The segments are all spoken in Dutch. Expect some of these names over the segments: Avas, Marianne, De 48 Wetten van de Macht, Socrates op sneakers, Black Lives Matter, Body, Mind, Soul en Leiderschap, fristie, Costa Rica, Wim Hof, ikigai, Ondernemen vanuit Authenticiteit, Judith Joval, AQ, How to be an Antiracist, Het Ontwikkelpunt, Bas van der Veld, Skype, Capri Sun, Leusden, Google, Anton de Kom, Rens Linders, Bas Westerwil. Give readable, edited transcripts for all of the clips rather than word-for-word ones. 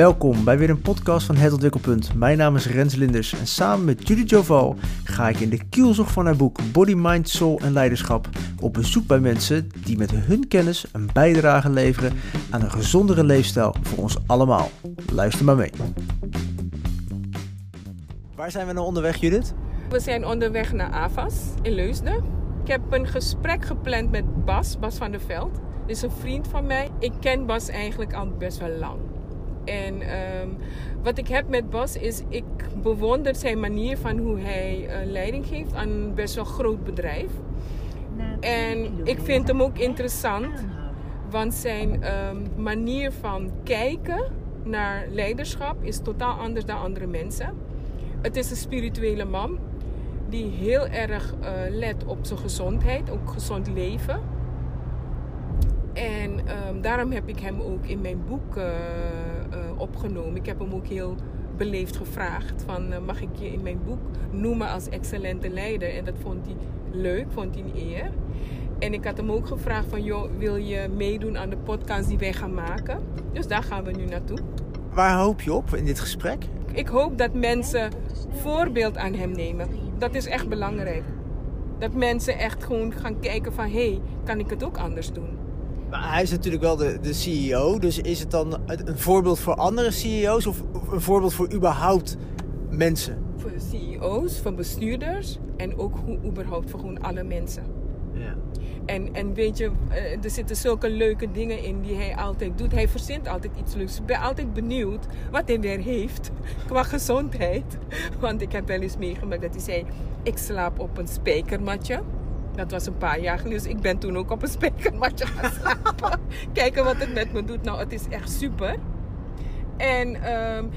Welkom bij weer een podcast van Het Ontwikkelpunt. Mijn naam is Rens Linders en samen met Judith Joval ga ik in de kielzog van haar boek Body, Mind, Soul en Leiderschap op bezoek bij mensen die met hun kennis een bijdrage leveren aan een gezondere leefstijl voor ons allemaal. Luister maar mee. Waar zijn we nou onderweg, Judith? We zijn onderweg naar Avas in Leusden. Ik heb een gesprek gepland met Bas van der Veld. Dit is een vriend van mij. Ik ken Bas eigenlijk al best wel lang. En wat ik heb met Bas is, ik bewonder zijn manier van hoe hij leiding geeft aan een best wel groot bedrijf. En ik vind hem ook interessant, want zijn manier van kijken naar leiderschap is totaal anders dan andere mensen. Het is een spirituele man die heel erg let op zijn gezondheid, ook gezond leven. En daarom heb ik hem ook in mijn boek opgenomen. Ik heb hem ook heel beleefd gevraagd van mag ik je in mijn boek noemen als excellente leider? En dat vond hij leuk, vond hij een eer. En ik had hem ook gevraagd van joh, wil je meedoen aan de podcast die wij gaan maken? Dus daar gaan we nu naartoe. Waar hoop je op in dit gesprek? Ik hoop dat mensen voorbeeld aan hem nemen. Dat is echt belangrijk. Dat mensen echt gewoon gaan kijken van hey, kan ik het ook anders doen? Maar hij is natuurlijk wel de CEO, dus is het dan een voorbeeld voor andere CEO's of een voorbeeld voor überhaupt mensen? Voor CEO's, voor bestuurders en ook überhaupt voor gewoon alle mensen. Ja. En weet je, er zitten zulke leuke dingen in die hij altijd doet. Hij verzint altijd iets leuks. Ik ben altijd benieuwd wat hij weer heeft qua gezondheid. Want ik heb wel eens meegemaakt dat hij zei, ik slaap op een spijkermatje. Dat was een paar jaar geleden, dus ik ben toen ook op een spijkermatje gaan slapen. Kijken wat het met me doet. Nou, het is echt super. En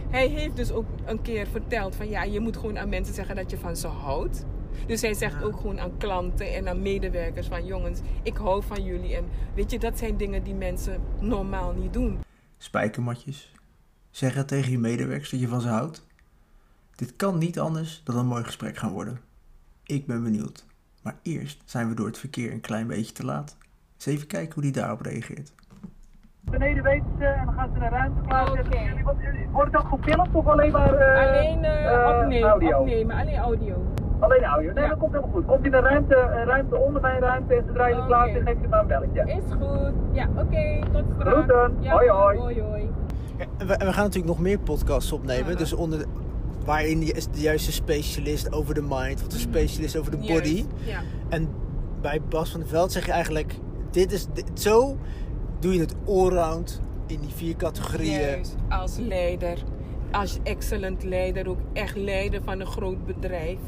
hij heeft dus ook een keer verteld van ja, je moet gewoon aan mensen zeggen dat je van ze houdt. Dus hij zegt ook gewoon aan klanten en aan medewerkers van jongens, ik hou van jullie. En weet je, dat zijn dingen die mensen normaal niet doen. Spijkermatjes. Zeg het tegen je medewerkers dat je van ze houdt. Dit kan niet anders dan een mooi gesprek gaan worden. Ik ben benieuwd. Maar eerst zijn we door het verkeer een klein beetje te laat. Dus even kijken hoe die daarop reageert. Beneden weten ze en dan gaan ze naar ruimte plaatsen. Okay. Wordt het ook gefilmd of alleen maar Alleen audio. Alleen audio, nee, ja. Dat komt helemaal goed. Komt in een ruimte onder mijn ruimte en zodra je de plaats in, geef je maar een belletje. Is goed, ja, oké, tot straks. Groeten, ja, hoi. We gaan natuurlijk nog meer podcasts opnemen, ja. Dus onder... Waarin de juiste specialist over de mind of de specialist over de body. Juist, ja. En bij Bas van der Veld zeg je eigenlijk... Zo doe je het allround in die 4 categorieën. Juist, als leider. Als excellent leider. Ook echt leider van een groot bedrijf.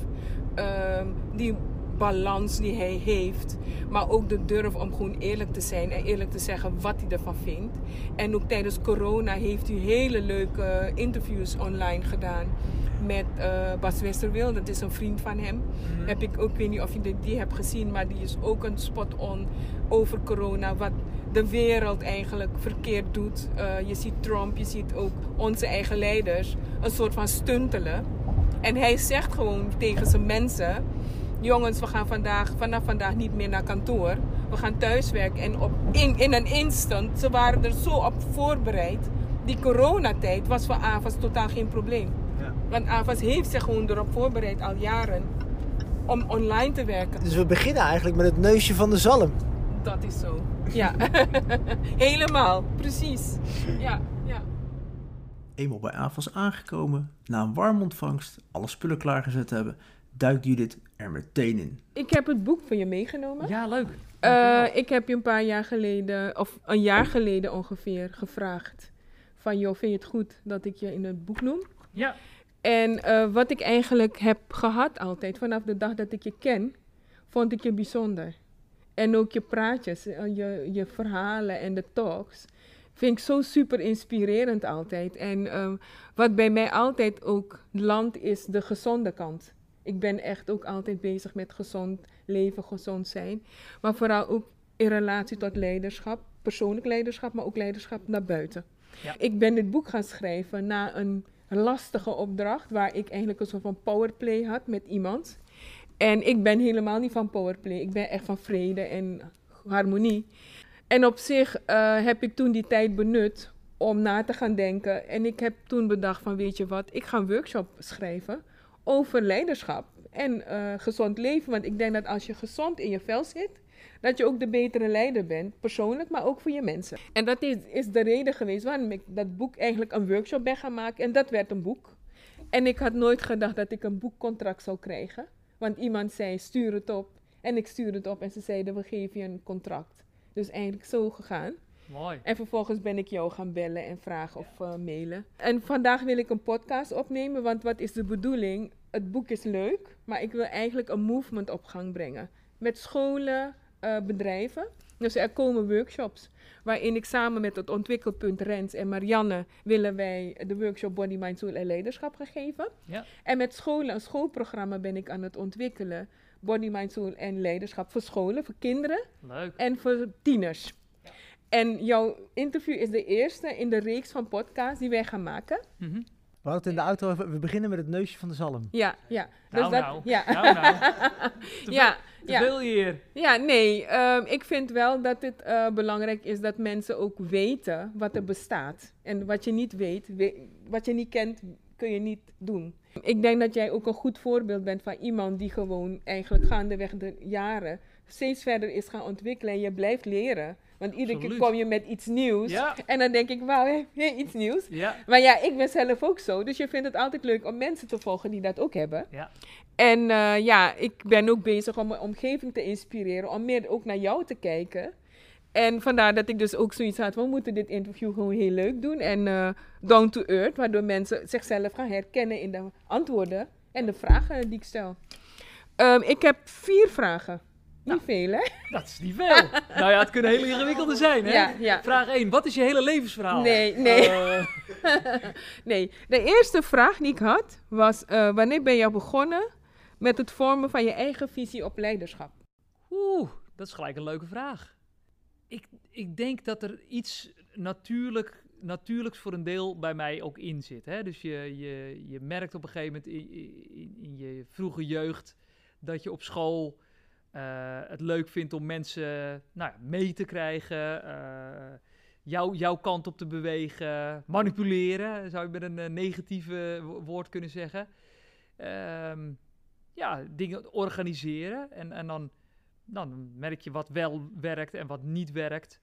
Die balans die hij heeft. Maar ook de durf om gewoon eerlijk te zijn. En eerlijk te zeggen wat hij ervan vindt. En ook tijdens corona heeft hij hele leuke interviews online gedaan. Met Bas Westerwil, dat is een vriend van hem. Mm-hmm. Heb ik ook, ik weet niet of je die hebt gezien, maar die is ook een spot-on over corona. Wat de wereld eigenlijk verkeerd doet. Je ziet Trump, je ziet ook onze eigen leiders een soort van stuntelen. En hij zegt gewoon tegen zijn mensen... Jongens, we gaan vanaf vandaag niet meer naar kantoor. We gaan thuiswerken. En in een instant, ze waren er zo op voorbereid. Die coronatijd was voor Avas totaal geen probleem. Ja. Want Avas heeft zich gewoon erop voorbereid al jaren om online te werken. Dus we beginnen eigenlijk met het neusje van de zalm. Dat is zo. Ja, helemaal. Precies. Ja. Eenmaal bij Avas aangekomen, na een warme ontvangst, alle spullen klaargezet hebben... duikt Judith er meteen in. Ik heb het boek van je meegenomen. Ja, leuk. Ik heb je een paar jaar geleden, of een jaar geleden ongeveer, gevraagd. Van, joh, vind je het goed dat ik je in het boek noem? Ja. En wat ik eigenlijk heb gehad altijd, vanaf de dag dat ik je ken, vond ik je bijzonder. En ook je praatjes, je verhalen en de talks, vind ik zo super inspirerend altijd. En wat bij mij altijd ook landt, is de gezonde kant. Ik ben echt ook altijd bezig met gezond leven, gezond zijn. Maar vooral ook in relatie tot leiderschap, persoonlijk leiderschap, maar ook leiderschap naar buiten. Ja. Ik ben dit boek gaan schrijven na een lastige opdracht, waar ik eigenlijk een soort van powerplay had met iemand. En ik ben helemaal niet van powerplay. Ik ben echt van vrede en harmonie. En op zich heb ik toen die tijd benut om na te gaan denken. En ik heb toen bedacht van, weet je wat, ik ga een workshop schrijven over leiderschap en gezond leven. Want ik denk dat als je gezond in je vel zit, dat je ook de betere leider bent, persoonlijk, maar ook voor je mensen. En dat is de reden geweest waarom ik dat boek eigenlijk een workshop ben gaan maken. En dat werd een boek. En ik had nooit gedacht dat ik een boekcontract zou krijgen. Want iemand zei, stuur het op. En ik stuurde het op en ze zeiden, we geven je een contract. Dus eigenlijk zo gegaan. Mooi. En vervolgens ben ik jou gaan bellen en vragen of mailen. En vandaag wil ik een podcast opnemen, want wat is de bedoeling? Het boek is leuk, maar ik wil eigenlijk een movement op gang brengen. Met scholen, bedrijven. Dus er komen workshops waarin ik samen met het Ontwikkelpunt Rens en Marianne willen wij de workshop Body, Mind, Soul en Leiderschap gaan geven. Ja. En met scholen, een schoolprogramma ben ik aan het ontwikkelen. Body, Mind, Soul en Leiderschap voor scholen, voor kinderen. Leuk. En voor tieners. Ja. En jouw interview is de eerste in de reeks van podcasts die wij gaan maken. Mm-hmm. We hadden het in de auto over, we beginnen met het neusje van de zalm. Ja, ja. Dus Te veel hier. Ja, nee. Ik vind wel dat het belangrijk is dat mensen ook weten wat er bestaat. En wat je niet weet, wat je niet kent, kun je niet doen. Ik denk dat jij ook een goed voorbeeld bent van iemand die gewoon eigenlijk gaandeweg de jaren steeds verder is gaan ontwikkelen. En je blijft leren. Want iedere keer kom je met iets nieuws. Ja. En dan denk ik, wauw, iets nieuws. Ja. Maar ja, ik ben zelf ook zo. Dus je vindt het altijd leuk om mensen te volgen die dat ook hebben. Ja. En ik ben ook bezig om mijn omgeving te inspireren. Om meer ook naar jou te kijken. En vandaar dat ik dus ook zoiets had, we moeten dit interview gewoon heel leuk doen. En down to earth, waardoor mensen zichzelf gaan herkennen in de antwoorden en de vragen die ik stel. Ik heb 4 vragen. Nou, niet veel, hè? Dat is niet veel. Nou ja, het kunnen hele ingewikkelde zijn, hè? Ja, ja. Vraag 1, wat is je hele levensverhaal? Nee. Nee, de eerste vraag die ik had was, wanneer ben je begonnen met het vormen van je eigen visie op leiderschap? Oeh, dat is gelijk een leuke vraag. Ik denk dat er iets natuurlijks voor een deel bij mij ook in zit. Hè? Dus je merkt op een gegeven moment in je vroege jeugd dat je op school het leuk vindt om mensen mee te krijgen, jouw kant op te bewegen, manipuleren, zou je met een negatieve woord kunnen zeggen. Dingen organiseren en dan merk je wat wel werkt en wat niet werkt.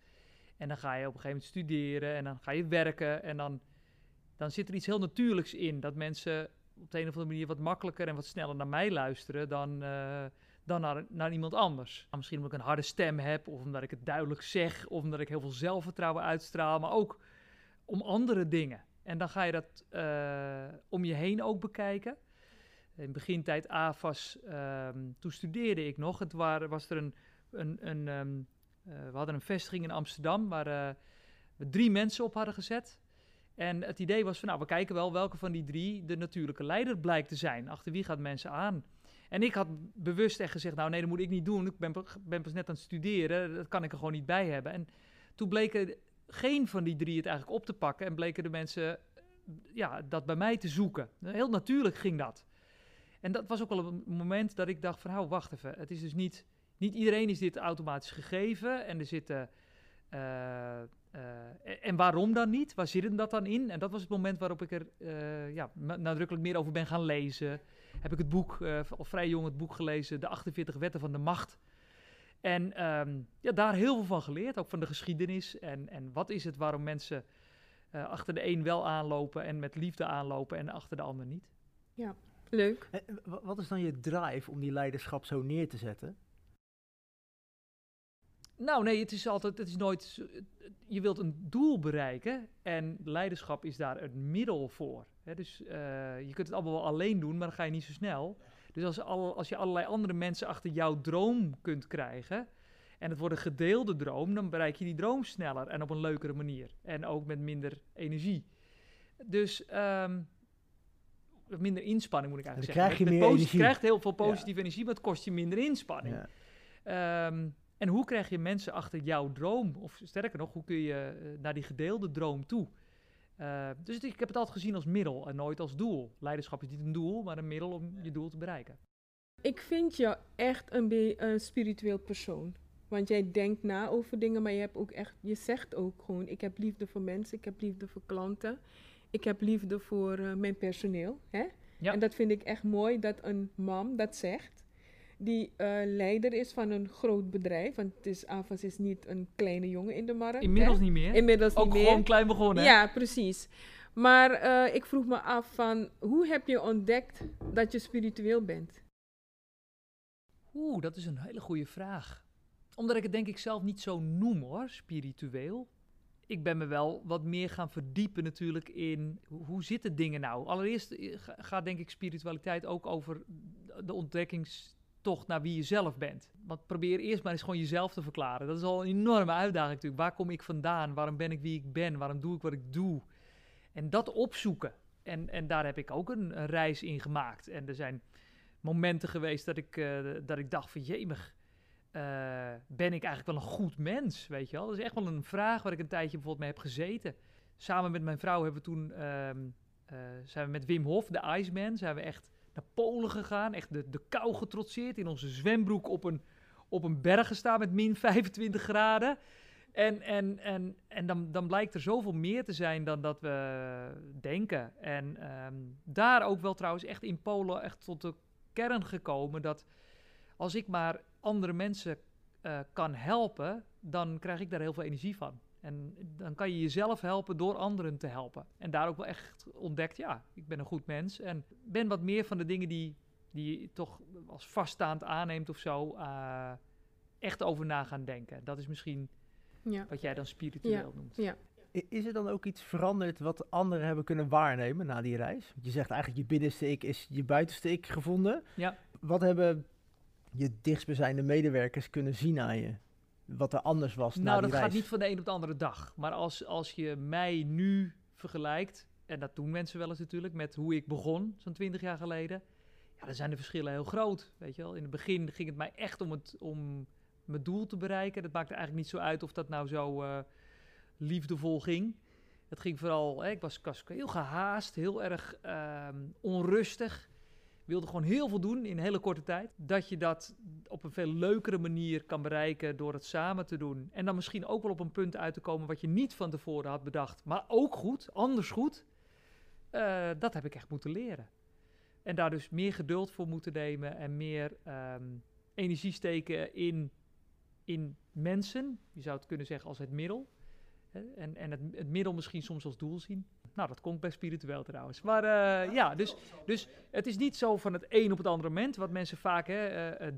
En dan ga je op een gegeven moment studeren en dan ga je werken. En dan zit er iets heel natuurlijks in. Dat mensen op de een of andere manier wat makkelijker en wat sneller naar mij luisteren dan naar iemand anders. Misschien omdat ik een harde stem heb, of omdat ik het duidelijk zeg, of omdat ik heel veel zelfvertrouwen uitstraal. Maar ook om andere dingen. En dan ga je dat om je heen ook bekijken. In begintijd Avas, toen studeerde ik nog. We hadden een vestiging in Amsterdam waar we 3 mensen op hadden gezet. En het idee was van, we kijken wel welke van die 3 de natuurlijke leider blijkt te zijn. Achter wie gaat mensen aan? En ik had bewust echt gezegd, nee, dat moet ik niet doen. Ik ben pas net aan het studeren, dat kan ik er gewoon niet bij hebben. En toen bleken geen van die 3 het eigenlijk op te pakken. En bleken de mensen dat bij mij te zoeken. Heel natuurlijk ging dat. En dat was ook al een moment dat ik dacht van, wacht even. Het is dus niet iedereen is dit automatisch gegeven. En er zitten, en waarom dan niet? Waar zit hem dat dan in? En dat was het moment waarop ik er nadrukkelijk meer over ben gaan lezen. Heb ik het boek, al vrij jong het boek gelezen, De 48 Wetten van de Macht. En daar heel veel van geleerd, ook van de geschiedenis. En wat is het waarom mensen achter de een wel aanlopen en met liefde aanlopen en achter de ander niet? Ja. Leuk. En wat is dan je drive om die leiderschap zo neer te zetten? Nou nee, je wilt een doel bereiken en leiderschap is daar een middel voor. Hè? Dus je kunt het allemaal wel alleen doen, maar dan ga je niet zo snel. Dus als je allerlei andere mensen achter jouw droom kunt krijgen en het wordt een gedeelde droom, dan bereik je die droom sneller en op een leukere manier. En ook met minder energie. Dus minder inspanning moet ik eigenlijk dan zeggen. Je krijgt heel veel positieve energie, maar het kost je minder inspanning. Ja. En hoe krijg je mensen achter jouw droom? Of sterker nog, hoe kun je naar die gedeelde droom toe? Dus ik heb het altijd gezien als middel en nooit als doel. Leiderschap is niet een doel, maar een middel om je doel te bereiken. Ik vind jou echt een spiritueel persoon. Want jij denkt na over dingen, maar je hebt ook echt, je zegt ook gewoon, ik heb liefde voor mensen, ik heb liefde voor klanten, ik heb liefde voor mijn personeel. Hè? Ja. En dat vind ik echt mooi dat een mam dat zegt, die leider is van een groot bedrijf, want het is, Avas is niet een kleine jongen in de markt. Inmiddels hè? Niet meer. Inmiddels ook niet meer. Ook gewoon klein begonnen. Hè? Ja, precies. Maar ik vroeg me af van, hoe heb je ontdekt dat je spiritueel bent? Dat is een hele goede vraag. Omdat ik het denk ik zelf niet zo noem hoor, spiritueel. Ik ben me wel wat meer gaan verdiepen natuurlijk in hoe zitten dingen nou. Allereerst gaat denk ik spiritualiteit ook over de ontdekkingstocht naar wie je zelf bent. Want probeer eerst maar eens gewoon jezelf te verklaren. Dat is al een enorme uitdaging natuurlijk. Waar kom ik vandaan? Waarom ben ik wie ik ben? Waarom doe ik wat ik doe? En dat opzoeken. En daar heb ik ook een reis in gemaakt. En er zijn momenten geweest dat ik dacht van jemig. Ben ik eigenlijk wel een goed mens, weet je wel? Dat is echt wel een vraag waar ik een tijdje bijvoorbeeld mee heb gezeten. Samen met mijn vrouw hebben we toen, zijn we met Wim Hof, de Iceman, zijn we echt naar Polen gegaan. Echt de kou getrotseerd, in onze zwembroek op een berg gestaan met min 25 graden. En dan blijkt er zoveel meer te zijn dan dat we denken. En daar ook wel trouwens echt in Polen echt tot de kern gekomen dat als ik maar andere mensen kan helpen, dan krijg ik daar heel veel energie van. En dan kan je jezelf helpen door anderen te helpen. En daar ook wel echt ontdekt, ja, ik ben een goed mens. En ben wat meer van de dingen die je toch als vaststaand aanneemt of zo, echt over na gaan denken. Dat is misschien wat jij dan spiritueel noemt. Ja. Is er dan ook iets veranderd wat anderen hebben kunnen waarnemen na die reis? Je zegt eigenlijk je binnenste ik is je buitenste ik gevonden. Ja. Wat hebben je dichtstbijzijnde medewerkers kunnen zien aan je? Wat er anders was na die reis? Nou, dat gaat niet van de een op de andere dag. Maar als je mij nu vergelijkt, en dat doen mensen wel eens natuurlijk, met hoe ik begon zo'n 20 jaar geleden, ja, dan zijn de verschillen heel groot, weet je wel. In het begin ging het mij echt om mijn doel te bereiken. Dat maakte eigenlijk niet zo uit of dat nou zo liefdevol ging. Het ging vooral, ik was heel gehaast, heel erg onrustig. Wilde gewoon heel veel doen in een hele korte tijd. Dat je dat op een veel leukere manier kan bereiken door het samen te doen. En dan misschien ook wel op een punt uit te komen wat je niet van tevoren had bedacht. Maar ook goed, anders goed. Dat heb ik echt moeten leren. En daar dus meer geduld voor moeten nemen. En meer energie steken in mensen. Je zou het kunnen zeggen als het middel. En het middel misschien soms als doel zien. Nou, dat komt bij spiritueel trouwens. Maar dus het is niet zo van het een op het andere moment. Wat mensen vaak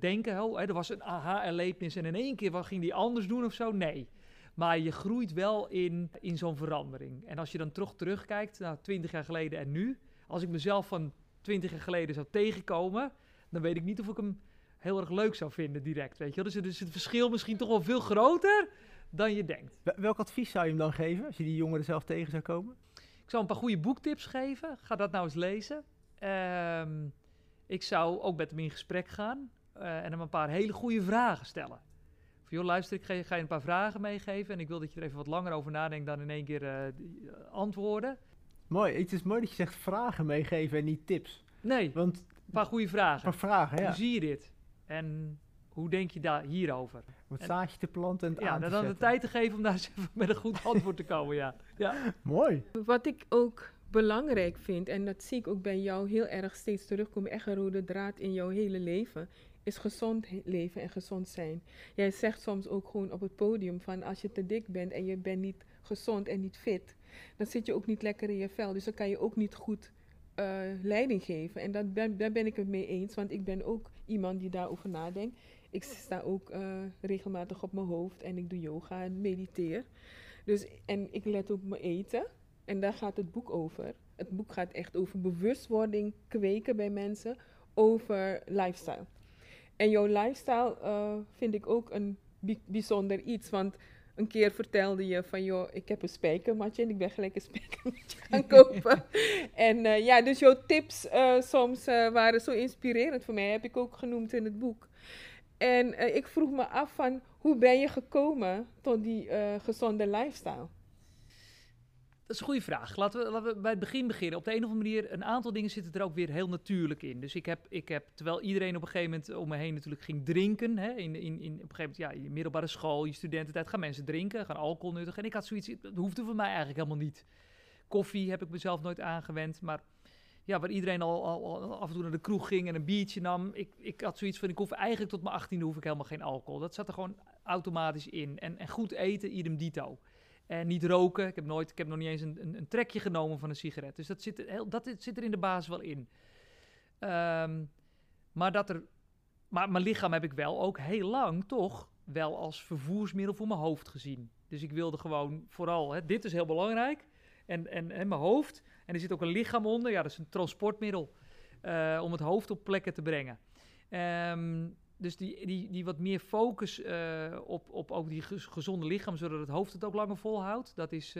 denken. Oh, er was een aha-erlevenis en in één keer wat ging die anders doen of zo. Nee, maar je groeit wel in zo'n verandering. En als je dan terugkijkt naar 20 jaar geleden en nu. Als ik mezelf van 20 jaar geleden zou tegenkomen, dan weet ik niet of ik hem heel erg leuk zou vinden direct. Weet je? Dus het is het verschil misschien toch wel veel groter dan je denkt. Welk advies zou je hem dan geven als je die jongeren zelf tegen zou komen? Ik zou een paar goede boektips geven. Ga dat nou eens lezen. Ik zou ook met hem in gesprek gaan. En hem een paar hele goede vragen stellen. Van joh, luister, ik ga je een paar vragen meegeven. En ik wil dat je er even wat langer over nadenkt dan in één keer antwoorden. Mooi. Het is mooi dat je zegt vragen meegeven en niet tips. Nee, want een paar goede vragen. Een paar vragen, ja. Hoe zie je dit? En hoe denk je daar hierover? Om het zaadje te planten en aan te zetten. Ja, dan de tijd te geven om daar eens even met een goed antwoord te komen, ja. Mooi. Wat ik ook belangrijk vind, en dat zie ik ook bij jou heel erg steeds terugkomen, echt een rode draad in jouw hele leven, is gezond leven en gezond zijn. Jij zegt soms ook gewoon op het podium van als je te dik bent en je bent niet gezond en niet fit, dan zit je ook niet lekker in je vel, dus dan kan je ook niet goed leiding geven. En daar ben ik het mee eens, want ik ben ook iemand die daarover nadenkt. Ik sta ook regelmatig op mijn hoofd en ik doe yoga en mediteer. Dus, en ik let op mijn eten en daar gaat het boek over. Het boek gaat echt over bewustwording kweken bij mensen, over lifestyle. En jouw lifestyle vind ik ook een bijzonder iets, want een keer vertelde je van, joh, ik heb een spijkermatje en ik ben gelijk een spijkermatje gaan kopen. En dus jouw tips soms waren zo inspirerend voor mij, heb ik ook genoemd in het boek. En ik vroeg me af van, hoe ben je gekomen tot die gezonde lifestyle? Dat is een goede vraag. Laten we bij het begin beginnen. Op de een of andere manier, een aantal dingen zitten er ook weer heel natuurlijk in. Dus ik heb terwijl iedereen op een gegeven moment om me heen natuurlijk ging drinken. Hè, op een gegeven moment, ja, je middelbare school, je studententijd, gaan mensen drinken, gaan alcohol nuttigen. En ik had zoiets, dat hoefde voor mij eigenlijk helemaal niet. Koffie heb ik mezelf nooit aangewend, maar... Ja, waar iedereen al af en toe naar de kroeg ging en een biertje nam. Ik had zoiets van, ik hoef eigenlijk tot mijn 18e hoef ik helemaal geen alcohol. Dat zat er gewoon automatisch in. En goed eten, idem dito. En niet roken. Ik heb nog niet eens een trekje genomen van een sigaret. Dus dat zit er in de basis wel in. Maar mijn lichaam heb ik wel ook heel lang toch wel als vervoersmiddel voor mijn hoofd gezien. Dus ik wilde gewoon vooral, hè, dit is heel belangrijk... En mijn hoofd. En er zit ook een lichaam onder. Ja, dat is een transportmiddel om het hoofd op plekken te brengen. Dus die wat meer focus op ook die gezonde lichaam, zodat het hoofd het ook langer volhoudt. Dat is,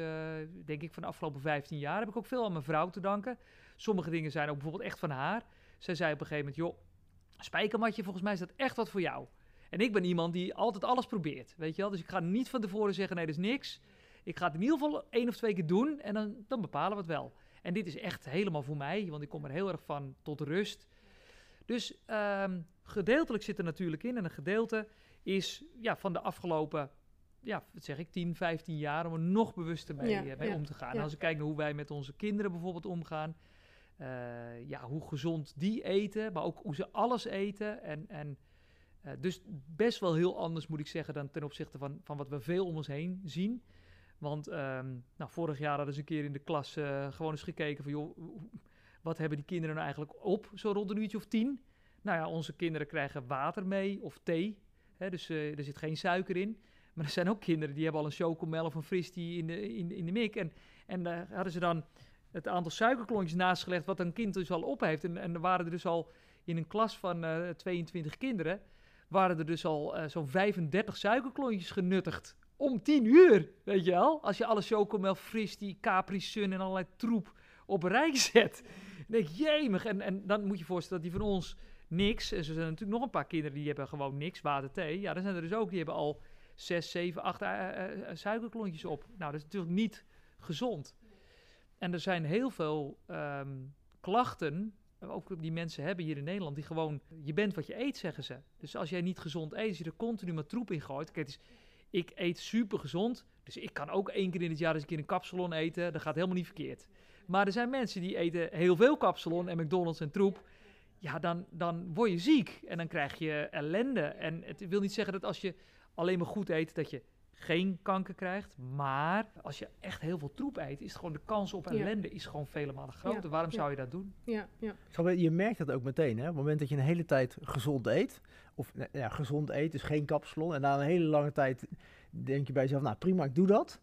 denk ik, van de afgelopen 15 jaar. Heb ik ook veel aan mijn vrouw te danken. Sommige dingen zijn ook bijvoorbeeld echt van haar. Zij zei op een gegeven moment, joh, spijkermatje, volgens mij is dat echt wat voor jou. En ik ben iemand die altijd alles probeert, weet je wel. Dus ik ga niet van tevoren zeggen, nee, dat is niks. Ik ga het in ieder geval 1 of 2 keer doen en dan bepalen we het wel. En dit is echt helemaal voor mij, want ik kom er heel erg van tot rust. Dus gedeeltelijk zit er natuurlijk in. En een gedeelte is ja, van de afgelopen, ja, wat zeg ik, 10, 15 jaar om er nog bewuster mee om te gaan. Ja. En als ik kijk naar hoe wij met onze kinderen bijvoorbeeld omgaan. Ja, hoe gezond die eten, maar ook hoe ze alles eten. En dus best wel heel anders, moet ik zeggen, dan ten opzichte van wat we veel om ons heen zien. Want nou, vorig jaar hadden ze een keer in de klas gewoon eens gekeken van... joh, wat hebben die kinderen nou eigenlijk op, zo rond een uurtje of 10? Nou ja, onze kinderen krijgen water mee of thee. Hè, dus er zit geen suiker in. Maar er zijn ook kinderen die hebben al een chocomel of een fristie in de mik. En hadden ze dan het aantal suikerklontjes naastgelegd wat een kind dus al op heeft. En er waren er dus al in een klas van 22 kinderen... waren er dus al zo'n 35 suikerklontjes genuttigd. Om 10:00, weet je wel? Als je alle chocomel, fristie, Capri Sun en allerlei troep op rij zet. Dan denk ik, jemig. En dan moet je voorstellen dat die van ons niks... En zo zijn er natuurlijk nog een paar kinderen die hebben gewoon niks, water, thee. Ja, dan zijn er dus ook, die hebben al 6, 7, 8 suikerklontjes op. Nou, dat is natuurlijk niet gezond. En er zijn heel veel klachten... Ook die mensen hebben hier in Nederland, die gewoon... Je bent wat je eet, zeggen ze. Dus als jij niet gezond eet, als je er continu maar troep in gooit... Kijk, het is... Ik eet super gezond, dus ik kan ook 1 keer in het jaar eens een keer een kapsalon eten. Dat gaat helemaal niet verkeerd. Maar er zijn mensen die eten heel veel kapsalon en McDonald's en troep. Ja, dan word je ziek en dan krijg je ellende. En het wil niet zeggen dat als je alleen maar goed eet, dat je geen kanker krijgt. Maar als je echt heel veel troep eet, is het gewoon de kans op ellende is gewoon vele malen groter. Ja. Waarom zou je dat doen? Ja. Ja. Je merkt dat ook meteen, hè? Op het moment dat je een hele tijd gezond eet... Of ja, gezond eten, dus geen kapsalon. En na een hele lange tijd denk je bij jezelf, nou prima, ik doe dat.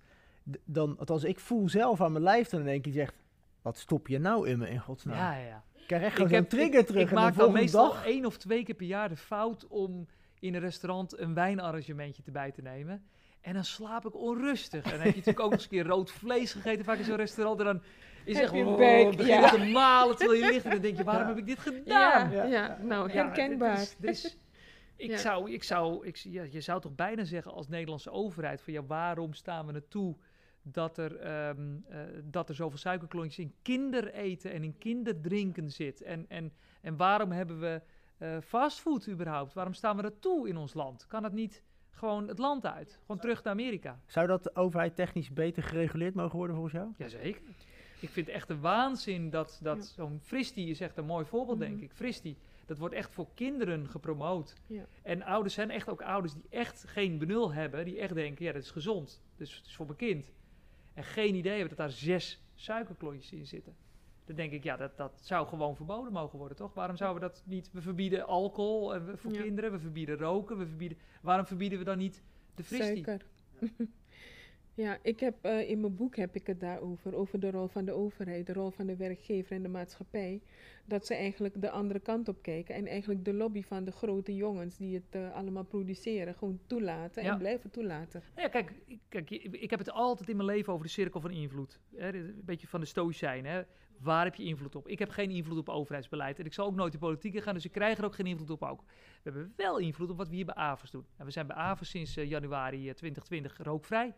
Dan, althans, ik voel zelf aan mijn lijf, dan denk ik, zeg, wat stop je nou in me in godsnaam? Ja, ja. Ik krijg echt zo'n trigger terug. Ik maak dan meestal 1 of 2 keer per jaar de fout om in een restaurant een wijnarrangementje erbij te nemen. En dan slaap ik onrustig. En dan heb je natuurlijk ook nog eens een keer rood vlees gegeten, vaak in zo'n restaurant. En dan is echt begin te malen terwijl je ligt. En dan denk je, waarom heb ik dit gedaan? Ja. Nou, herkenbaar. Je zou toch bijna zeggen als Nederlandse overheid van ja, waarom staan we naartoe dat er zoveel suikerklontjes in kindereten en in kinderdrinken zit? En waarom hebben we fastfood überhaupt? Waarom staan we naartoe in ons land? Kan het niet gewoon het land uit? Gewoon terug naar Amerika? Zou dat de overheid technisch beter gereguleerd mogen worden volgens jou? Jazeker. Ik vind echt de waanzin dat zo'n fristie is echt een mooi voorbeeld, denk ik. Fristie. Dat wordt echt voor kinderen gepromoot. Ja. En ouders zijn echt ook ouders die echt geen benul hebben. Die echt denken, ja, dat is gezond. Dus het is voor mijn kind. En geen idee hebben dat daar 6 suikerklontjes in zitten. Dan denk ik, ja, dat zou gewoon verboden mogen worden, toch? Waarom zouden we dat niet... We verbieden alcohol voor kinderen. We verbieden roken. Waarom verbieden we dan niet de fristie? Suiker. Ja, ik heb, in mijn boek heb ik het daarover, over de rol van de overheid, de rol van de werkgever en de maatschappij. Dat ze eigenlijk de andere kant op kijken en eigenlijk de lobby van de grote jongens die het allemaal produceren, gewoon toelaten en blijven toelaten. Ja, kijk, ik heb het altijd in mijn leven over de cirkel van invloed. Hè? Een beetje van de stoïcijnen, hè? Waar heb je invloed op? Ik heb geen invloed op overheidsbeleid en ik zal ook nooit de politiek in gaan, dus ik krijg er ook geen invloed op. Ook. We hebben wel invloed op wat we hier bij Avas doen. En we zijn bij Avas sinds januari 2020 rookvrij.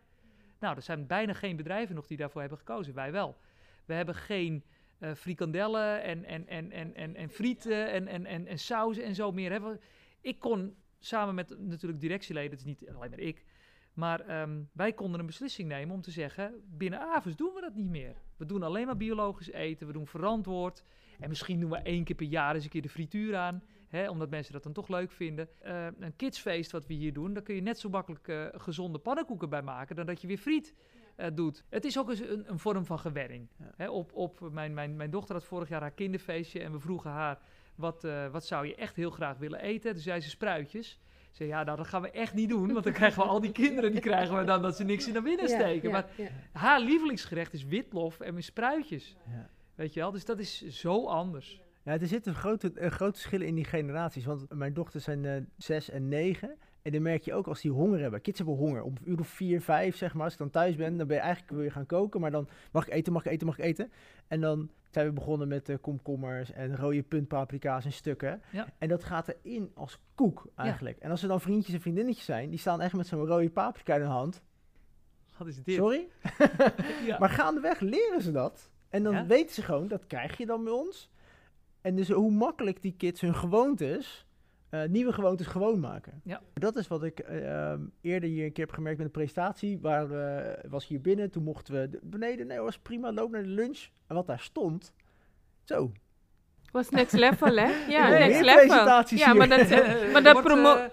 Nou, er zijn bijna geen bedrijven nog die daarvoor hebben gekozen. Wij wel. We hebben geen frikandellen en frieten en saus en zo meer. Ik kon samen met natuurlijk directieleden, het is niet alleen maar ik, maar wij konden een beslissing nemen om te zeggen, binnen Avas doen we dat niet meer. We doen alleen maar biologisch eten, we doen verantwoord. En misschien doen we 1 keer per jaar eens een keer de frituur aan, hè, omdat mensen dat dan toch leuk vinden. Een kidsfeest wat we hier doen, daar kun je net zo makkelijk gezonde pannenkoeken bij maken, dan dat je weer friet doet. Het is ook eens een vorm van gewenning. Ja. Hè, mijn dochter had vorig jaar haar kinderfeestje en we vroegen haar, wat zou je echt heel graag willen eten? Toen zei ze spruitjes. Ik zei, ja, nou, dat gaan we echt niet doen, want dan krijgen we al die kinderen, die krijgen we dan dat ze niks in naar binnen steken. Maar haar lievelingsgerecht is witlof en met spruitjes. Ja. Weet je wel, dus dat is zo anders. Ja, er zit een groot verschil in die generaties, want mijn dochters zijn 6 en 9... En dan merk je ook als die honger hebben. Kids hebben honger. Om 4, 5 uur, zeg maar. Als ik dan thuis ben, dan ben je eigenlijk wil je gaan koken. Maar dan mag ik eten. En dan zijn we begonnen met komkommers en rode puntpaprika's en stukken. Ja. En dat gaat erin als koek eigenlijk. Ja. En als er dan vriendjes en vriendinnetjes zijn, die staan echt met zo'n rode paprika in hun hand. Wat is dit? Sorry? Ja. Maar gaandeweg leren ze dat. En dan weten ze gewoon, dat krijg je dan bij ons. En dus hoe makkelijk die kids hun gewoontes... nieuwe gewoontes gewoon maken. Ja. Dat is wat ik eerder hier een keer heb gemerkt met een presentatie. Waar was hier binnen, toen mochten we beneden. Nee, was prima, loop naar de lunch. En wat daar stond, zo. Was next level, hè? Ja, next level. Presentaties hier. Maar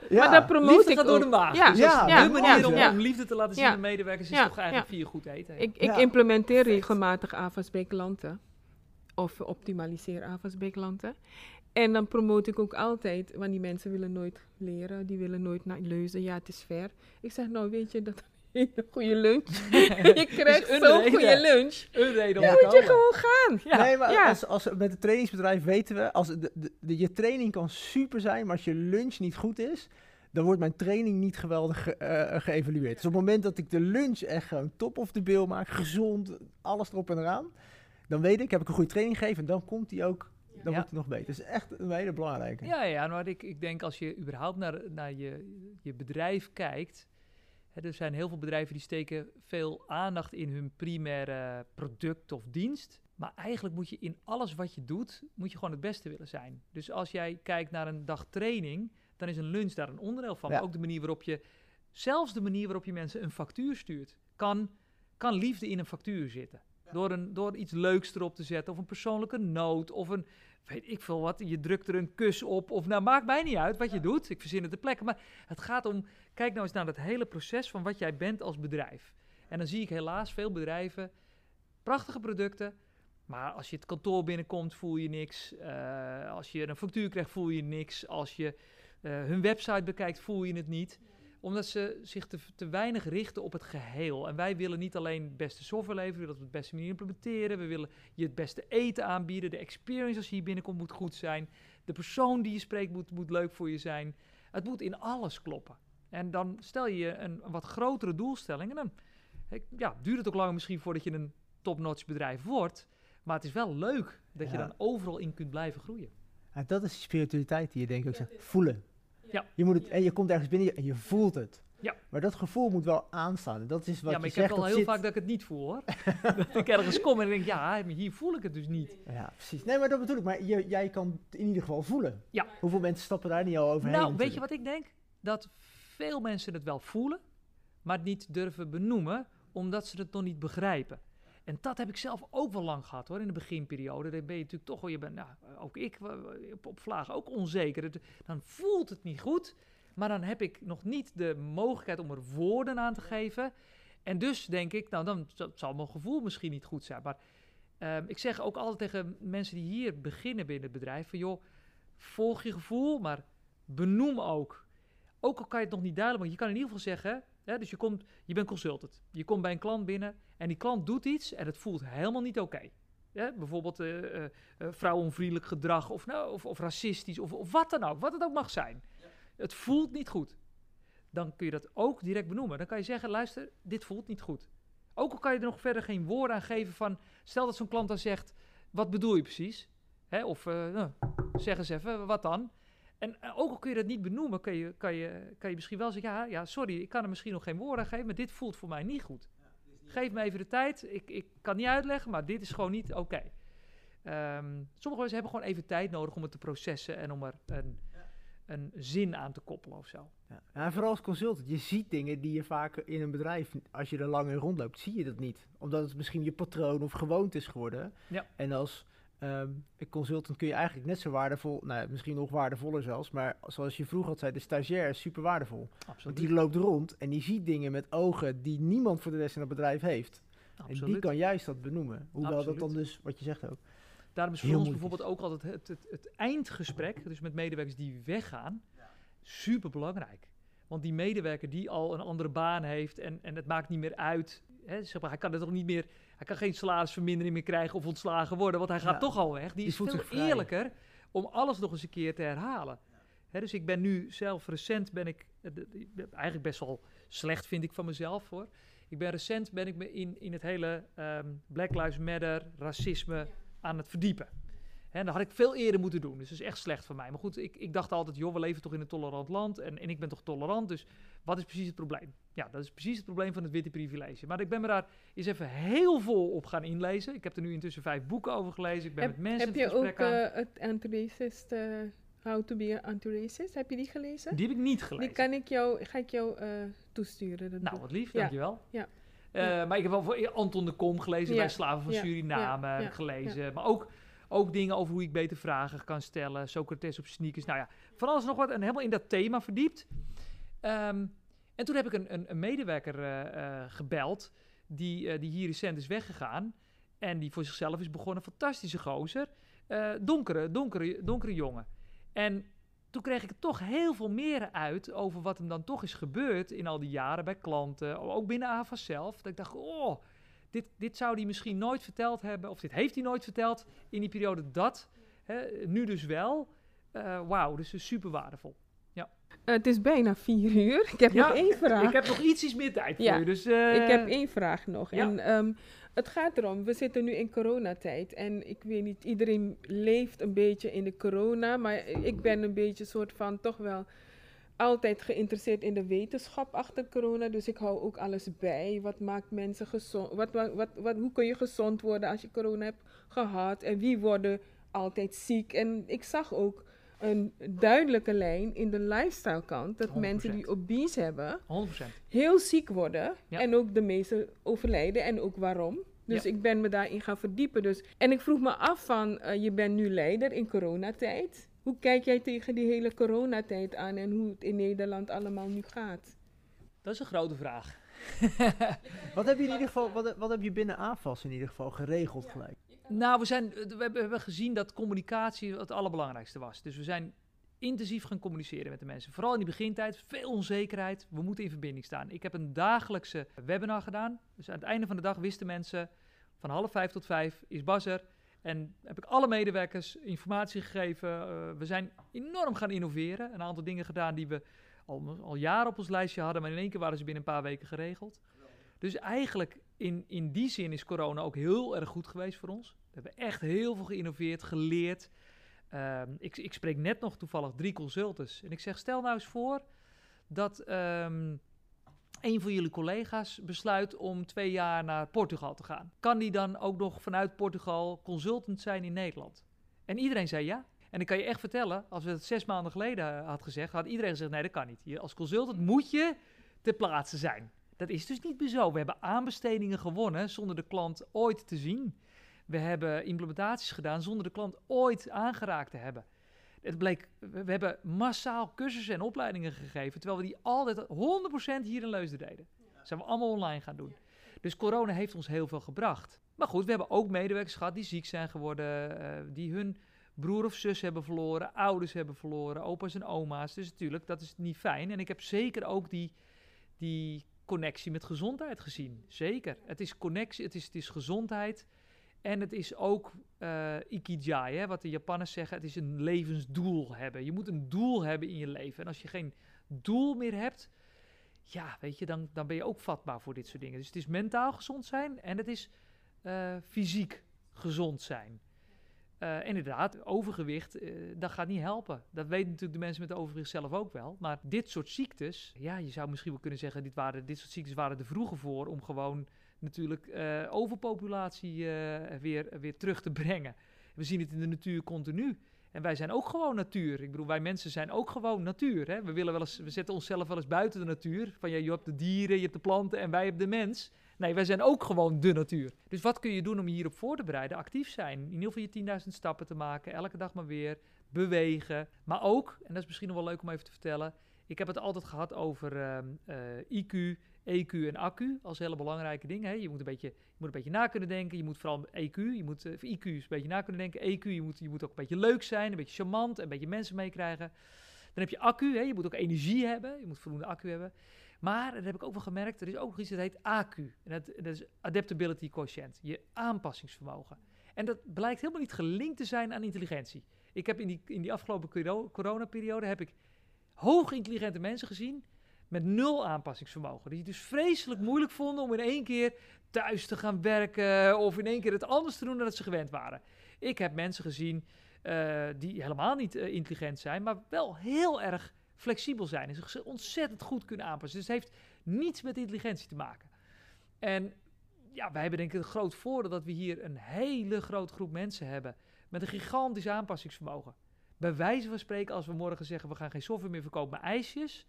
dat promoot ik door de maag. Ja. Dus de manier om liefde te laten zien aan medewerkers is toch eigenlijk via goed eten. Ik implementeer regelmatig Avas bij klanten. Of optimaliseer Avas bij klanten. En dan promote ik ook altijd, want die mensen willen nooit leren, die willen nooit naar Leusden. Ja, het is ver. Ik zeg, nou weet je, dat is een hele goede lunch. Je krijgt dus zo'n goede lunch. Een reden om te komen. Dan moet je gewoon gaan. Ja. Nee, maar als met het trainingsbedrijf weten we, als je training kan super zijn, maar als je lunch niet goed is, dan wordt mijn training niet geweldig geëvalueerd. Dus op het moment dat ik de lunch echt gewoon top of de bill maak, gezond, alles erop en eraan, dan weet ik, heb ik een goede training gegeven en dan komt die ook... Dan wordt het nog beter. Dat is echt een hele belangrijke. Ja, maar ik denk als je überhaupt naar je bedrijf kijkt... Hè, er zijn heel veel bedrijven die steken veel aandacht in hun primaire product of dienst. Maar eigenlijk moet je in alles wat je doet, moet je gewoon het beste willen zijn. Dus als jij kijkt naar een dag training, dan is een lunch daar een onderdeel van. Ja. Maar ook de manier waarop je... Zelfs de manier waarop je mensen een factuur stuurt, kan liefde in een factuur zitten. Door iets leuks erop te zetten, of een persoonlijke noot, of een, weet ik veel wat, je drukt er een kus op, of nou, maakt mij niet uit wat je doet, ik verzin het ter plekke, maar het gaat om, kijk nou eens naar dat hele proces van wat jij bent als bedrijf. En dan zie ik helaas veel bedrijven, prachtige producten, maar als je het kantoor binnenkomt voel je niks, als je een factuur krijgt voel je niks, als je hun website bekijkt voel je het niet. Omdat ze zich te weinig richten op het geheel. En wij willen niet alleen het beste software leveren, we willen dat op de beste manier implementeren. We willen je het beste eten aanbieden. De experience als je hier binnenkomt moet goed zijn. De persoon die je spreekt moet leuk voor je zijn. Het moet in alles kloppen. En dan stel je een wat grotere doelstelling. En dan duurt het ook langer misschien voordat je een top-notch bedrijf wordt. Maar het is wel leuk dat je dan overal in kunt blijven groeien. En dat is die spiritualiteit die je denk ik ook zegt, voelen. Ja. En je komt ergens binnen en je voelt het. Ja. Maar dat gevoel moet wel aanstaan. Dat is wat je zegt. Maar ik heb al heel vaak dat ik het niet voel, hoor. Dat ik ergens kom en denk, hier voel ik het dus niet. Ja, precies. Nee, maar dat bedoel ik. Maar jij kan het in ieder geval voelen. Ja. Hoeveel mensen stappen daar niet al overheen? Nou, weet je wat ik denk? Dat veel mensen het wel voelen, maar het niet durven benoemen, omdat ze het nog niet begrijpen. En dat heb ik zelf ook wel lang gehad, hoor, in de beginperiode. Dan ben je natuurlijk toch, ook ik, op vlagen ook onzeker. Dan voelt het niet goed, maar dan heb ik nog niet de mogelijkheid om er woorden aan te geven. En dus denk ik, nou, dan zal mijn gevoel misschien niet goed zijn. Maar ik zeg ook altijd tegen mensen die hier beginnen binnen het bedrijf, van joh, volg je gevoel, maar benoem ook. Ook al kan je het nog niet duidelijk maken, je kan in ieder geval zeggen... He, dus je bent consultant. Je komt bij een klant binnen en die klant doet iets en het voelt helemaal niet oké. Bijvoorbeeld vrouwonvriendelijk gedrag of racistisch of wat dan ook. Wat het ook mag zijn. Ja. Het voelt niet goed. Dan kun je dat ook direct benoemen. Dan kan je zeggen, luister, dit voelt niet goed. Ook al kan je er nog verder geen woord aan geven van... Stel dat zo'n klant dan zegt, wat bedoel je precies? He, of zeg eens even, wat dan? En ook al kun je dat niet benoemen, kan je misschien wel zeggen... sorry, ik kan er misschien nog geen woorden aan geven... maar dit voelt voor mij niet goed. Ja. Geef me even de tijd. Ik kan niet uitleggen, maar dit is gewoon niet oké. Sommige mensen hebben gewoon even tijd nodig om het te processen en om er een zin aan te koppelen of zo. Ja. En vooral als consultant, je ziet dingen die je vaak in een bedrijf, als je er lang in rondloopt, zie je dat niet. Omdat het misschien je patroon of gewoonte is geworden. Ja. En als consultant kun je eigenlijk net zo waardevol, nou, misschien nog waardevoller zelfs, maar zoals je vroeger al zei, de stagiair is super waardevol. Absoluut. Want die loopt rond en die ziet dingen met ogen die niemand voor de rest in het bedrijf heeft. Absoluut. En die kan juist dat benoemen. Hoewel Absoluut. Dat dan dus, wat je zegt ook. Daarom is voor ons bijvoorbeeld ook altijd het eindgesprek, dus met medewerkers die weggaan, super belangrijk. Want die medewerker die al een andere baan heeft en het maakt niet meer uit, hè, zeg maar, hij kan het toch niet meer, hij kan geen salarisvermindering meer krijgen of ontslagen worden, want hij gaat toch al weg. Die is veel eerlijker om alles nog eens een keer te herhalen. Ja. Hè, dus ik ben nu zelf recent, eigenlijk best wel slecht vind ik van mezelf hoor. Ik ben me in het hele Black Lives Matter, racisme aan het verdiepen. En dat had ik veel eerder moeten doen. Dus dat is echt slecht van mij. Maar goed, ik dacht altijd, joh, we leven toch in een tolerant land. En ik ben toch tolerant, dus wat is precies het probleem? Ja, dat is precies het probleem van het witte privilege. Maar ik ben me daar eens even heel vol op gaan inlezen. Ik heb er nu intussen 5 boeken over gelezen. Ik ben met mensen in het gesprek aan. Heb je ook het Antiracist, How to be an Antiracist, heb je die gelezen? Die heb ik niet gelezen. Die ga ik jou toesturen. Dat boek. Wat lief, dankjewel. Ja. Maar ik heb wel voor Anton de Kom gelezen, bij Slaven van Suriname gelezen. Ja. Maar ook dingen over hoe ik beter vragen kan stellen. Socrates op sneakers. Nou ja, van alles nog wat. En helemaal in dat thema verdiept. En toen heb ik een medewerker gebeld. Die hier recent is weggegaan. En die voor zichzelf is begonnen. Fantastische gozer. Donkere jongen. En toen kreeg ik er toch heel veel meer uit over wat hem dan toch is gebeurd in al die jaren bij klanten. Ook binnen Avas zelf. Dat ik dacht, dit zou hij misschien nooit verteld hebben. Of dit heeft hij nooit verteld in die periode dat. Hè, nu dus wel. Wauw, dus is super waardevol. Ja. Het is bijna 4 uur. Ik heb nog 1 vraag. Ik heb nog ietsjes meer tijd voor u. Dus, ik heb 1 vraag nog. Ja. En, het gaat erom, we zitten nu in coronatijd en ik weet niet, iedereen leeft een beetje in de corona, maar ik ben een beetje soort van toch wel altijd geïnteresseerd in de wetenschap achter corona, dus ik hou ook alles bij. Wat maakt mensen gezond? Hoe kun je gezond worden als je corona hebt gehad? En wie worden altijd ziek? En ik zag ook een duidelijke lijn in de lifestyle kant, dat 100%. Mensen die obese hebben, 100%. Heel ziek worden en ook de meeste overlijden en ook waarom. Dus ik ben me daarin gaan verdiepen. Dus. En ik vroeg me af van, je bent nu leider in coronatijd. Hoe kijk jij tegen die hele coronatijd aan en hoe het in Nederland allemaal nu gaat? Dat is een grote vraag. Wat heb je binnen AFAS in ieder geval geregeld gelijk? Nou, we hebben gezien dat communicatie het allerbelangrijkste was. Dus we zijn intensief gaan communiceren met de mensen. Vooral in die begintijd, veel onzekerheid. We moeten in verbinding staan. Ik heb een dagelijkse webinar gedaan. Dus aan het einde van de dag wisten mensen van 4:30 tot 5:00 is Bas er. En heb ik alle medewerkers informatie gegeven. We zijn enorm gaan innoveren. Een aantal dingen gedaan die we al jaren op ons lijstje hadden. Maar in één keer waren ze binnen een paar weken geregeld. Dus eigenlijk in die zin is corona ook heel erg goed geweest voor ons. We hebben echt heel veel geïnnoveerd, geleerd. Ik spreek net nog toevallig 3 consultants. En ik zeg, stel nou eens voor dat een van jullie collega's besluit om 2 jaar naar Portugal te gaan. Kan die dan ook nog vanuit Portugal consultant zijn in Nederland? En iedereen zei ja. En ik kan je echt vertellen, als we het 6 maanden geleden had gezegd, had iedereen gezegd, nee, dat kan niet. Als consultant moet je ter plaatse zijn. Dat is dus niet meer zo. We hebben aanbestedingen gewonnen zonder de klant ooit te zien. We hebben implementaties gedaan zonder de klant ooit aangeraakt te hebben. We hebben massaal cursussen en opleidingen gegeven, terwijl we die altijd 100% hier in Leusden deden. Dat zijn we allemaal online gaan doen. Dus corona heeft ons heel veel gebracht. Maar goed, we hebben ook medewerkers gehad die ziek zijn geworden, die hun broer of zus hebben verloren, ouders hebben verloren, opa's en oma's. Dus natuurlijk, dat is niet fijn. En ik heb zeker ook die connectie met gezondheid gezien. Zeker. Het is connectie, het is gezondheid. En het is ook ikigai, hè, wat de Japanners zeggen. Het is een levensdoel hebben. Je moet een doel hebben in je leven. En als je geen doel meer hebt, ja, weet je, dan ben je ook vatbaar voor dit soort dingen. Dus het is mentaal gezond zijn en het is fysiek gezond zijn. Inderdaad, overgewicht, dat gaat niet helpen. Dat weten natuurlijk de mensen met overgewicht zelf ook wel. Maar dit soort ziektes, ja, je zou misschien wel kunnen zeggen, dit soort ziektes waren er vroeger voor om gewoon natuurlijk overpopulatie weer terug te brengen. We zien het in de natuur continu. En wij zijn ook gewoon natuur. Ik bedoel, wij mensen zijn ook gewoon natuur. Hè? We zetten onszelf wel eens buiten de natuur. Van ja, je hebt de dieren, je hebt de planten en wij hebben de mens. Nee, wij zijn ook gewoon de natuur. Dus wat kun je doen om je hierop voor te bereiden? Actief zijn. In ieder geval je 10.000 stappen te maken. Elke dag maar weer. Bewegen. Maar ook, en dat is misschien nog wel leuk om even te vertellen. Ik heb het altijd gehad over IQ, EQ en accu als hele belangrijke dingen. Hè? Je moet een beetje na kunnen denken. Je moet vooral EQ, IQ is een beetje na kunnen denken. EQ, je moet ook een beetje leuk zijn, een beetje charmant, een beetje mensen meekrijgen. Dan heb je accu, hè? Je moet ook energie hebben. Je moet voldoende accu hebben. Maar, dat heb ik ook wel gemerkt, er is ook nog iets dat heet AQ. En dat is adaptability quotient, je aanpassingsvermogen. En dat blijkt helemaal niet gelinkt te zijn aan intelligentie. Ik heb in die afgelopen coronaperiode heb ik hoog intelligente mensen gezien met 0 aanpassingsvermogen. Die het dus vreselijk moeilijk vonden om in één keer thuis te gaan werken of in één keer het anders te doen dan dat ze gewend waren. Ik heb mensen gezien die helemaal niet intelligent zijn, maar wel heel erg flexibel zijn en zich ontzettend goed kunnen aanpassen. Dus het heeft niets met intelligentie te maken. En ja, wij hebben denk ik een groot voordeel dat we hier een hele grote groep mensen hebben met een gigantisch aanpassingsvermogen. Bij wijze van spreken, als we morgen zeggen we gaan geen software meer verkopen, maar ijsjes,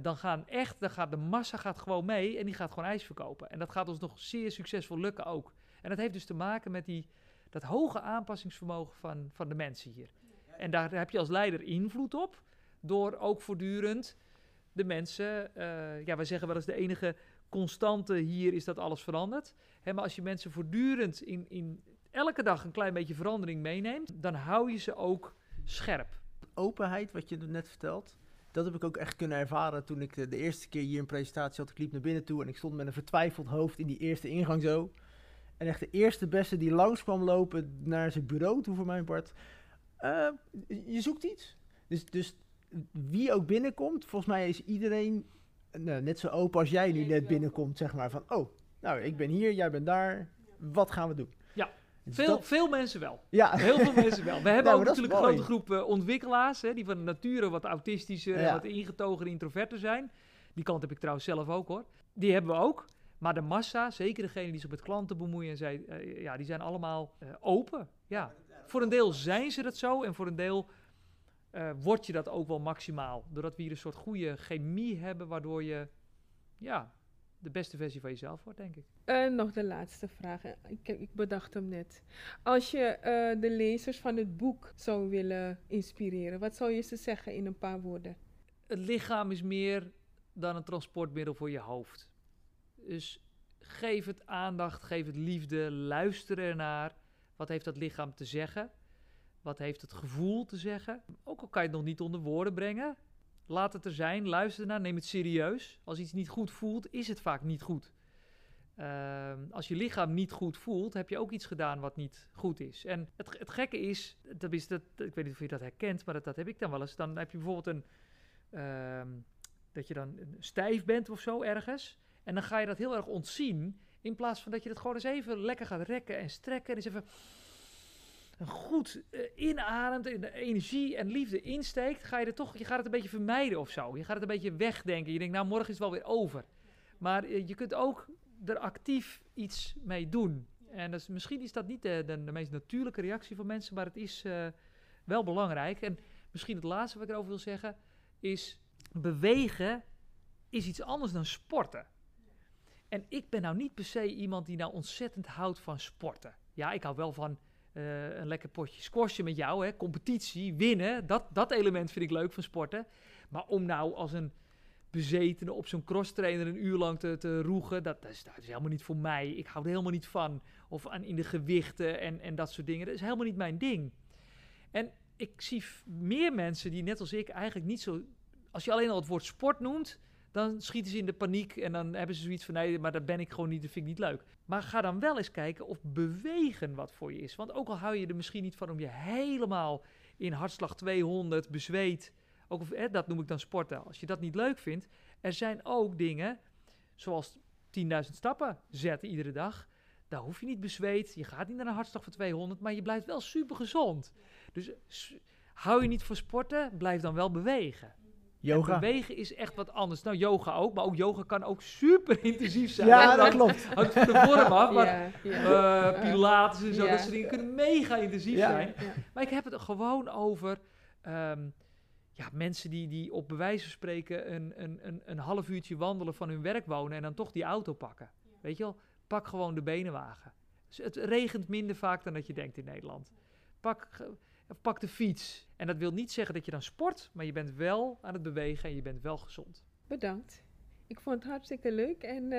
dan gaat de massa gewoon mee en die gaat gewoon ijs verkopen. En dat gaat ons nog zeer succesvol lukken ook. En dat heeft dus te maken met dat hoge aanpassingsvermogen van de mensen hier. En daar heb je als leider invloed op, door ook voortdurend de mensen, ja, wij zeggen wel eens de enige constante hier is dat alles verandert. Hè, maar als je mensen voortdurend in elke dag een klein beetje verandering meeneemt, dan hou je ze ook scherp. Openheid, wat je net vertelt, dat heb ik ook echt kunnen ervaren toen ik de eerste keer hier een presentatie had. Ik liep naar binnen toe en ik stond met een vertwijfeld hoofd in die eerste ingang zo. En echt de eerste beste die langs kwam lopen naar zijn bureau toe voor mijn part. Je zoekt iets. Dus wie ook binnenkomt, volgens mij is iedereen net zo open als jij nu net binnenkomt, zeg maar. Van, oh, nou, ik ben hier, jij bent daar, wat gaan we doen? Ja, veel mensen wel. Ja. Heel veel mensen wel. We hebben ook natuurlijk een grote groep ontwikkelaars, hè, die van nature wat autistischer, en wat ingetogen introverter zijn. Die kant heb ik trouwens zelf ook, hoor. Die hebben we ook. Maar de massa, zeker degenen die zich met klanten bemoeien, en die zijn allemaal open. Ja. Voor een deel zijn ze dat zo en voor een deel word je dat ook wel maximaal. Doordat we hier een soort goede chemie hebben, waardoor je de beste versie van jezelf wordt, denk ik. Nog de laatste vraag. Ik bedacht hem net. Als je de lezers van het boek zou willen inspireren, wat zou je ze zeggen in een paar woorden? Het lichaam is meer dan een transportmiddel voor je hoofd. Dus geef het aandacht, geef het liefde, luister ernaar. Wat heeft dat lichaam te zeggen? Wat heeft het gevoel te zeggen? Ook al kan je het nog niet onder woorden brengen. Laat het er zijn, luister naar, neem het serieus. Als iets niet goed voelt, is het vaak niet goed. Als je lichaam niet goed voelt, heb je ook iets gedaan wat niet goed is. En het gekke is, ik weet niet of je dat herkent, maar dat heb ik dan wel eens. Dan heb je bijvoorbeeld dat je dan stijf bent of zo ergens. En dan ga je dat heel erg ontzien. In plaats van dat je dat gewoon eens even lekker gaat rekken en strekken. En eens even goed inademt, energie en liefde insteekt, je gaat het een beetje vermijden of zo. Je gaat het een beetje wegdenken. Je denkt, nou, morgen is het wel weer over. Maar je kunt ook er actief iets mee doen. En dus, misschien is dat niet de meest natuurlijke reactie van mensen, maar het is wel belangrijk. En misschien het laatste wat ik erover wil zeggen is, bewegen is iets anders dan sporten. En ik ben nou niet per se iemand die nou ontzettend houdt van sporten. Ja, ik hou wel van een lekker potje squashen met jou, hè? Competitie, winnen, dat element vind ik leuk van sporten. Maar om nou als een bezetene op zo'n crosstrainer een uur lang te roegen, dat is helemaal niet voor mij. Ik hou er helemaal niet van. Of in de gewichten en dat soort dingen. Dat is helemaal niet mijn ding. En ik zie meer mensen die net als ik eigenlijk niet zo, als je alleen al het woord sport noemt, dan schieten ze in de paniek en dan hebben ze zoiets van, nee, maar dat ben ik gewoon niet, dat vind ik niet leuk. Maar ga dan wel eens kijken of bewegen wat voor je is. Want ook al hou je er misschien niet van om je helemaal in hartslag 200 bezweet, dat noem ik dan sporten, als je dat niet leuk vindt. Er zijn ook dingen, zoals 10.000 stappen zetten iedere dag. Daar hoef je niet bezweet, je gaat niet naar een hartslag van 200, maar je blijft wel super gezond. Dus hou je niet van sporten, blijf dan wel bewegen. Yoga. En bewegen is echt wat anders. Nou, yoga ook, maar ook yoga kan ook super intensief zijn. Ja, dat klopt. Hangt van de vorm af, maar pilates en zo, dat soort dingen kunnen mega intensief zijn. Ja. Maar ik heb het gewoon over mensen die op bewijs van spreken een half uurtje wandelen van hun werk wonen en dan toch die auto pakken. Ja. Weet je wel, pak gewoon de benenwagen. Dus het regent minder vaak dan dat je denkt in Nederland. Pak de fiets. En dat wil niet zeggen dat je dan sport, maar je bent wel aan het bewegen en je bent wel gezond. Bedankt. Ik vond het hartstikke leuk. En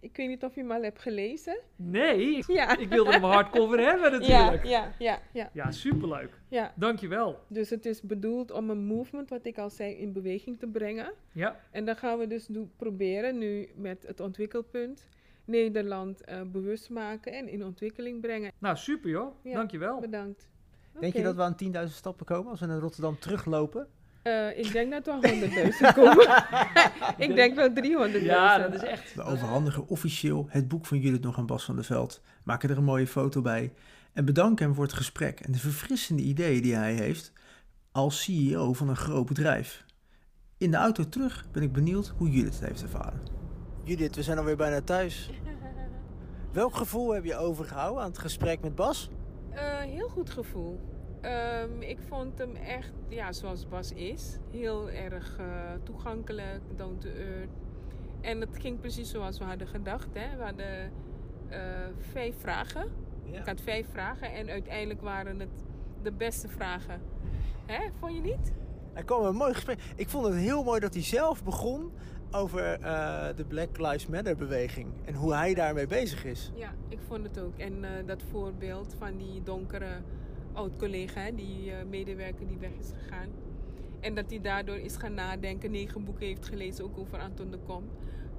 ik weet niet of je hem al hebt gelezen. Nee, ik wilde hem hardcover hebben natuurlijk. Ja, superleuk. Ja. Dankjewel. Dus het is bedoeld om een movement, wat ik al zei, in beweging te brengen. Ja. En dan gaan we dus proberen nu met het ontwikkelpunt Nederland bewust maken en in ontwikkeling brengen. Nou, super joh. Ja, dankjewel. Bedankt. Denk je dat we aan 10.000 stappen komen als we naar Rotterdam teruglopen? Ik denk dat we 100.000 komen. Ik denk wel 300.000. Ja, dat is echt. We overhandigen officieel het boek van Judith nog aan Bas van der Veld. Maken er een mooie foto bij. En bedanken hem voor het gesprek en de verfrissende ideeën die hij heeft als CEO van een groot bedrijf. In de auto terug ben ik benieuwd hoe Judith het heeft ervaren. Judith, we zijn alweer bijna thuis. Welk gevoel heb je overgehouden aan het gesprek met Bas? Heel goed gevoel. Ik vond hem echt, zoals Bas is, heel erg toegankelijk, down to earth. En het ging precies zoals we hadden gedacht, hè. We hadden 5 vragen. Ja. Ik had 5 vragen en uiteindelijk waren het de beste vragen. Hè, vond je niet? Er kwam een mooi gesprek. Ik vond het heel mooi dat hij zelf begon over de Black Lives Matter beweging en hoe hij daarmee bezig is. Ja, ik vond het ook. En dat voorbeeld van die donkere oud-collega, die medewerker die weg is gegaan. En dat hij daardoor is gaan nadenken, 9 boeken heeft gelezen, ook over Anton de Kom.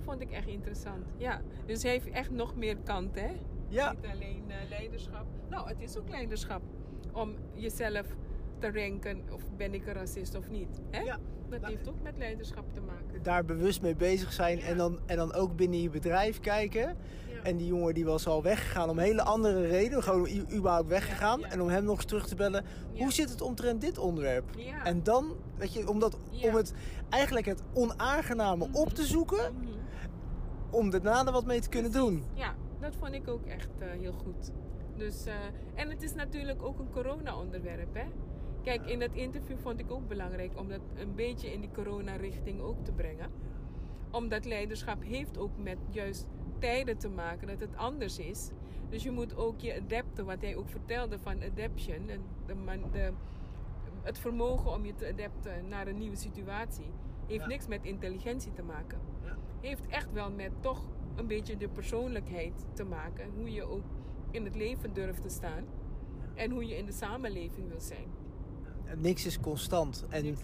Vond ik echt interessant. Ja, dus hij heeft echt nog meer kant, hè? Ja. Niet alleen leiderschap. Nou, het is ook leiderschap om jezelf te ranken of ben ik een racist of niet. Hè? Ja. Dat heeft ook met leiderschap te maken. Daar bewust mee bezig zijn en dan ook binnen je bedrijf kijken. Ja. En die jongen die was al weggegaan om hele andere redenen. Gewoon überhaupt weggegaan. En om hem nog eens terug te bellen. Ja. Hoe zit het omtrent dit onderwerp? Ja. En dan, weet je, om het eigenlijk het onaangename op te zoeken. Mm-hmm. Om daarna er wat mee te kunnen doen. Ja, dat vond ik ook echt heel goed. Dus, en het is natuurlijk ook een corona-onderwerp, hè? Kijk, in dat interview vond ik ook belangrijk om dat een beetje in die corona-richting ook te brengen. Omdat leiderschap heeft ook met juist tijden te maken, dat het anders is. Dus je moet ook je adapten, wat hij ook vertelde van adaption. Het vermogen om je te adapten naar een nieuwe situatie heeft niks met intelligentie te maken. Heeft echt wel met toch een beetje de persoonlijkheid te maken. Hoe je ook in het leven durft te staan. En hoe je in de samenleving wil zijn. Niks is constant. En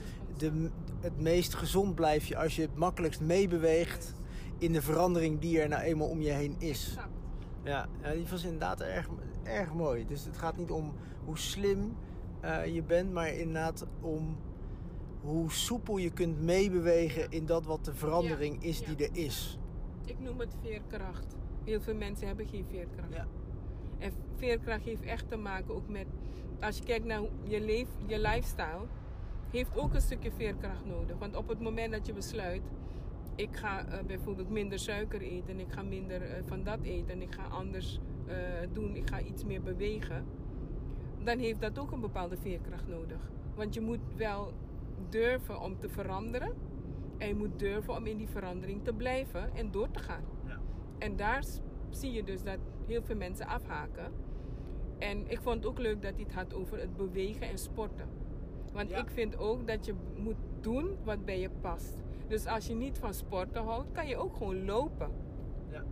het meest gezond blijf je als je het makkelijkst meebeweegt in de verandering die er nou eenmaal om je heen is. Ja, die was inderdaad erg mooi. Dus het gaat niet om hoe slim je bent, maar inderdaad om hoe soepel je kunt meebewegen in dat wat de verandering is die er is. Ik noem het veerkracht. Heel veel mensen hebben geen veerkracht. Ja. En veerkracht heeft echt te maken ook met, als je kijkt naar je lifestyle, heeft ook een stukje veerkracht nodig. Want op het moment dat je besluit, ik ga bijvoorbeeld minder suiker eten en ik ga minder van dat eten en ik ga anders doen, ik ga iets meer bewegen, dan heeft dat ook een bepaalde veerkracht nodig. Want je moet wel durven om te veranderen en je moet durven om in die verandering te blijven en door te gaan. Ja. En daar zie je dus dat heel veel mensen afhaken. En ik vond het ook leuk dat hij het had over het bewegen en sporten. Want ik vind ook dat je moet doen wat bij je past. Dus als je niet van sporten houdt, kan je ook gewoon lopen. Ja,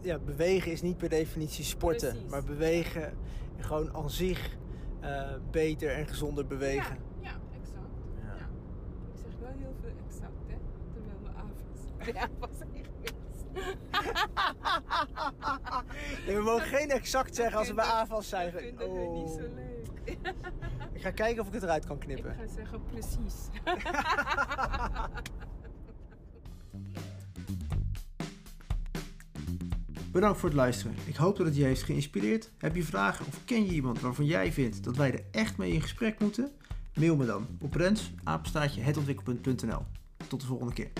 ja, bewegen is niet per definitie sporten. Precies. Maar bewegen, gewoon aan zich beter en gezonder bewegen. Ja, exact. Ja. Ja. Ik zeg wel heel veel exact, hè. Terwijl we Avas. Ja, was echt weer. Nee, we mogen geen exact zeggen als we bij Avas zijn. Ik vind het niet zo leuk. Ik ga kijken of ik het eruit kan knippen. Ik ga zeggen precies. Bedankt voor het luisteren. Ik hoop dat het je heeft geïnspireerd. Heb je vragen of ken je iemand waarvan jij vindt dat wij er echt mee in gesprek moeten? Mail me dan op rens@hetontwikkelpunt.nl. Tot de volgende keer.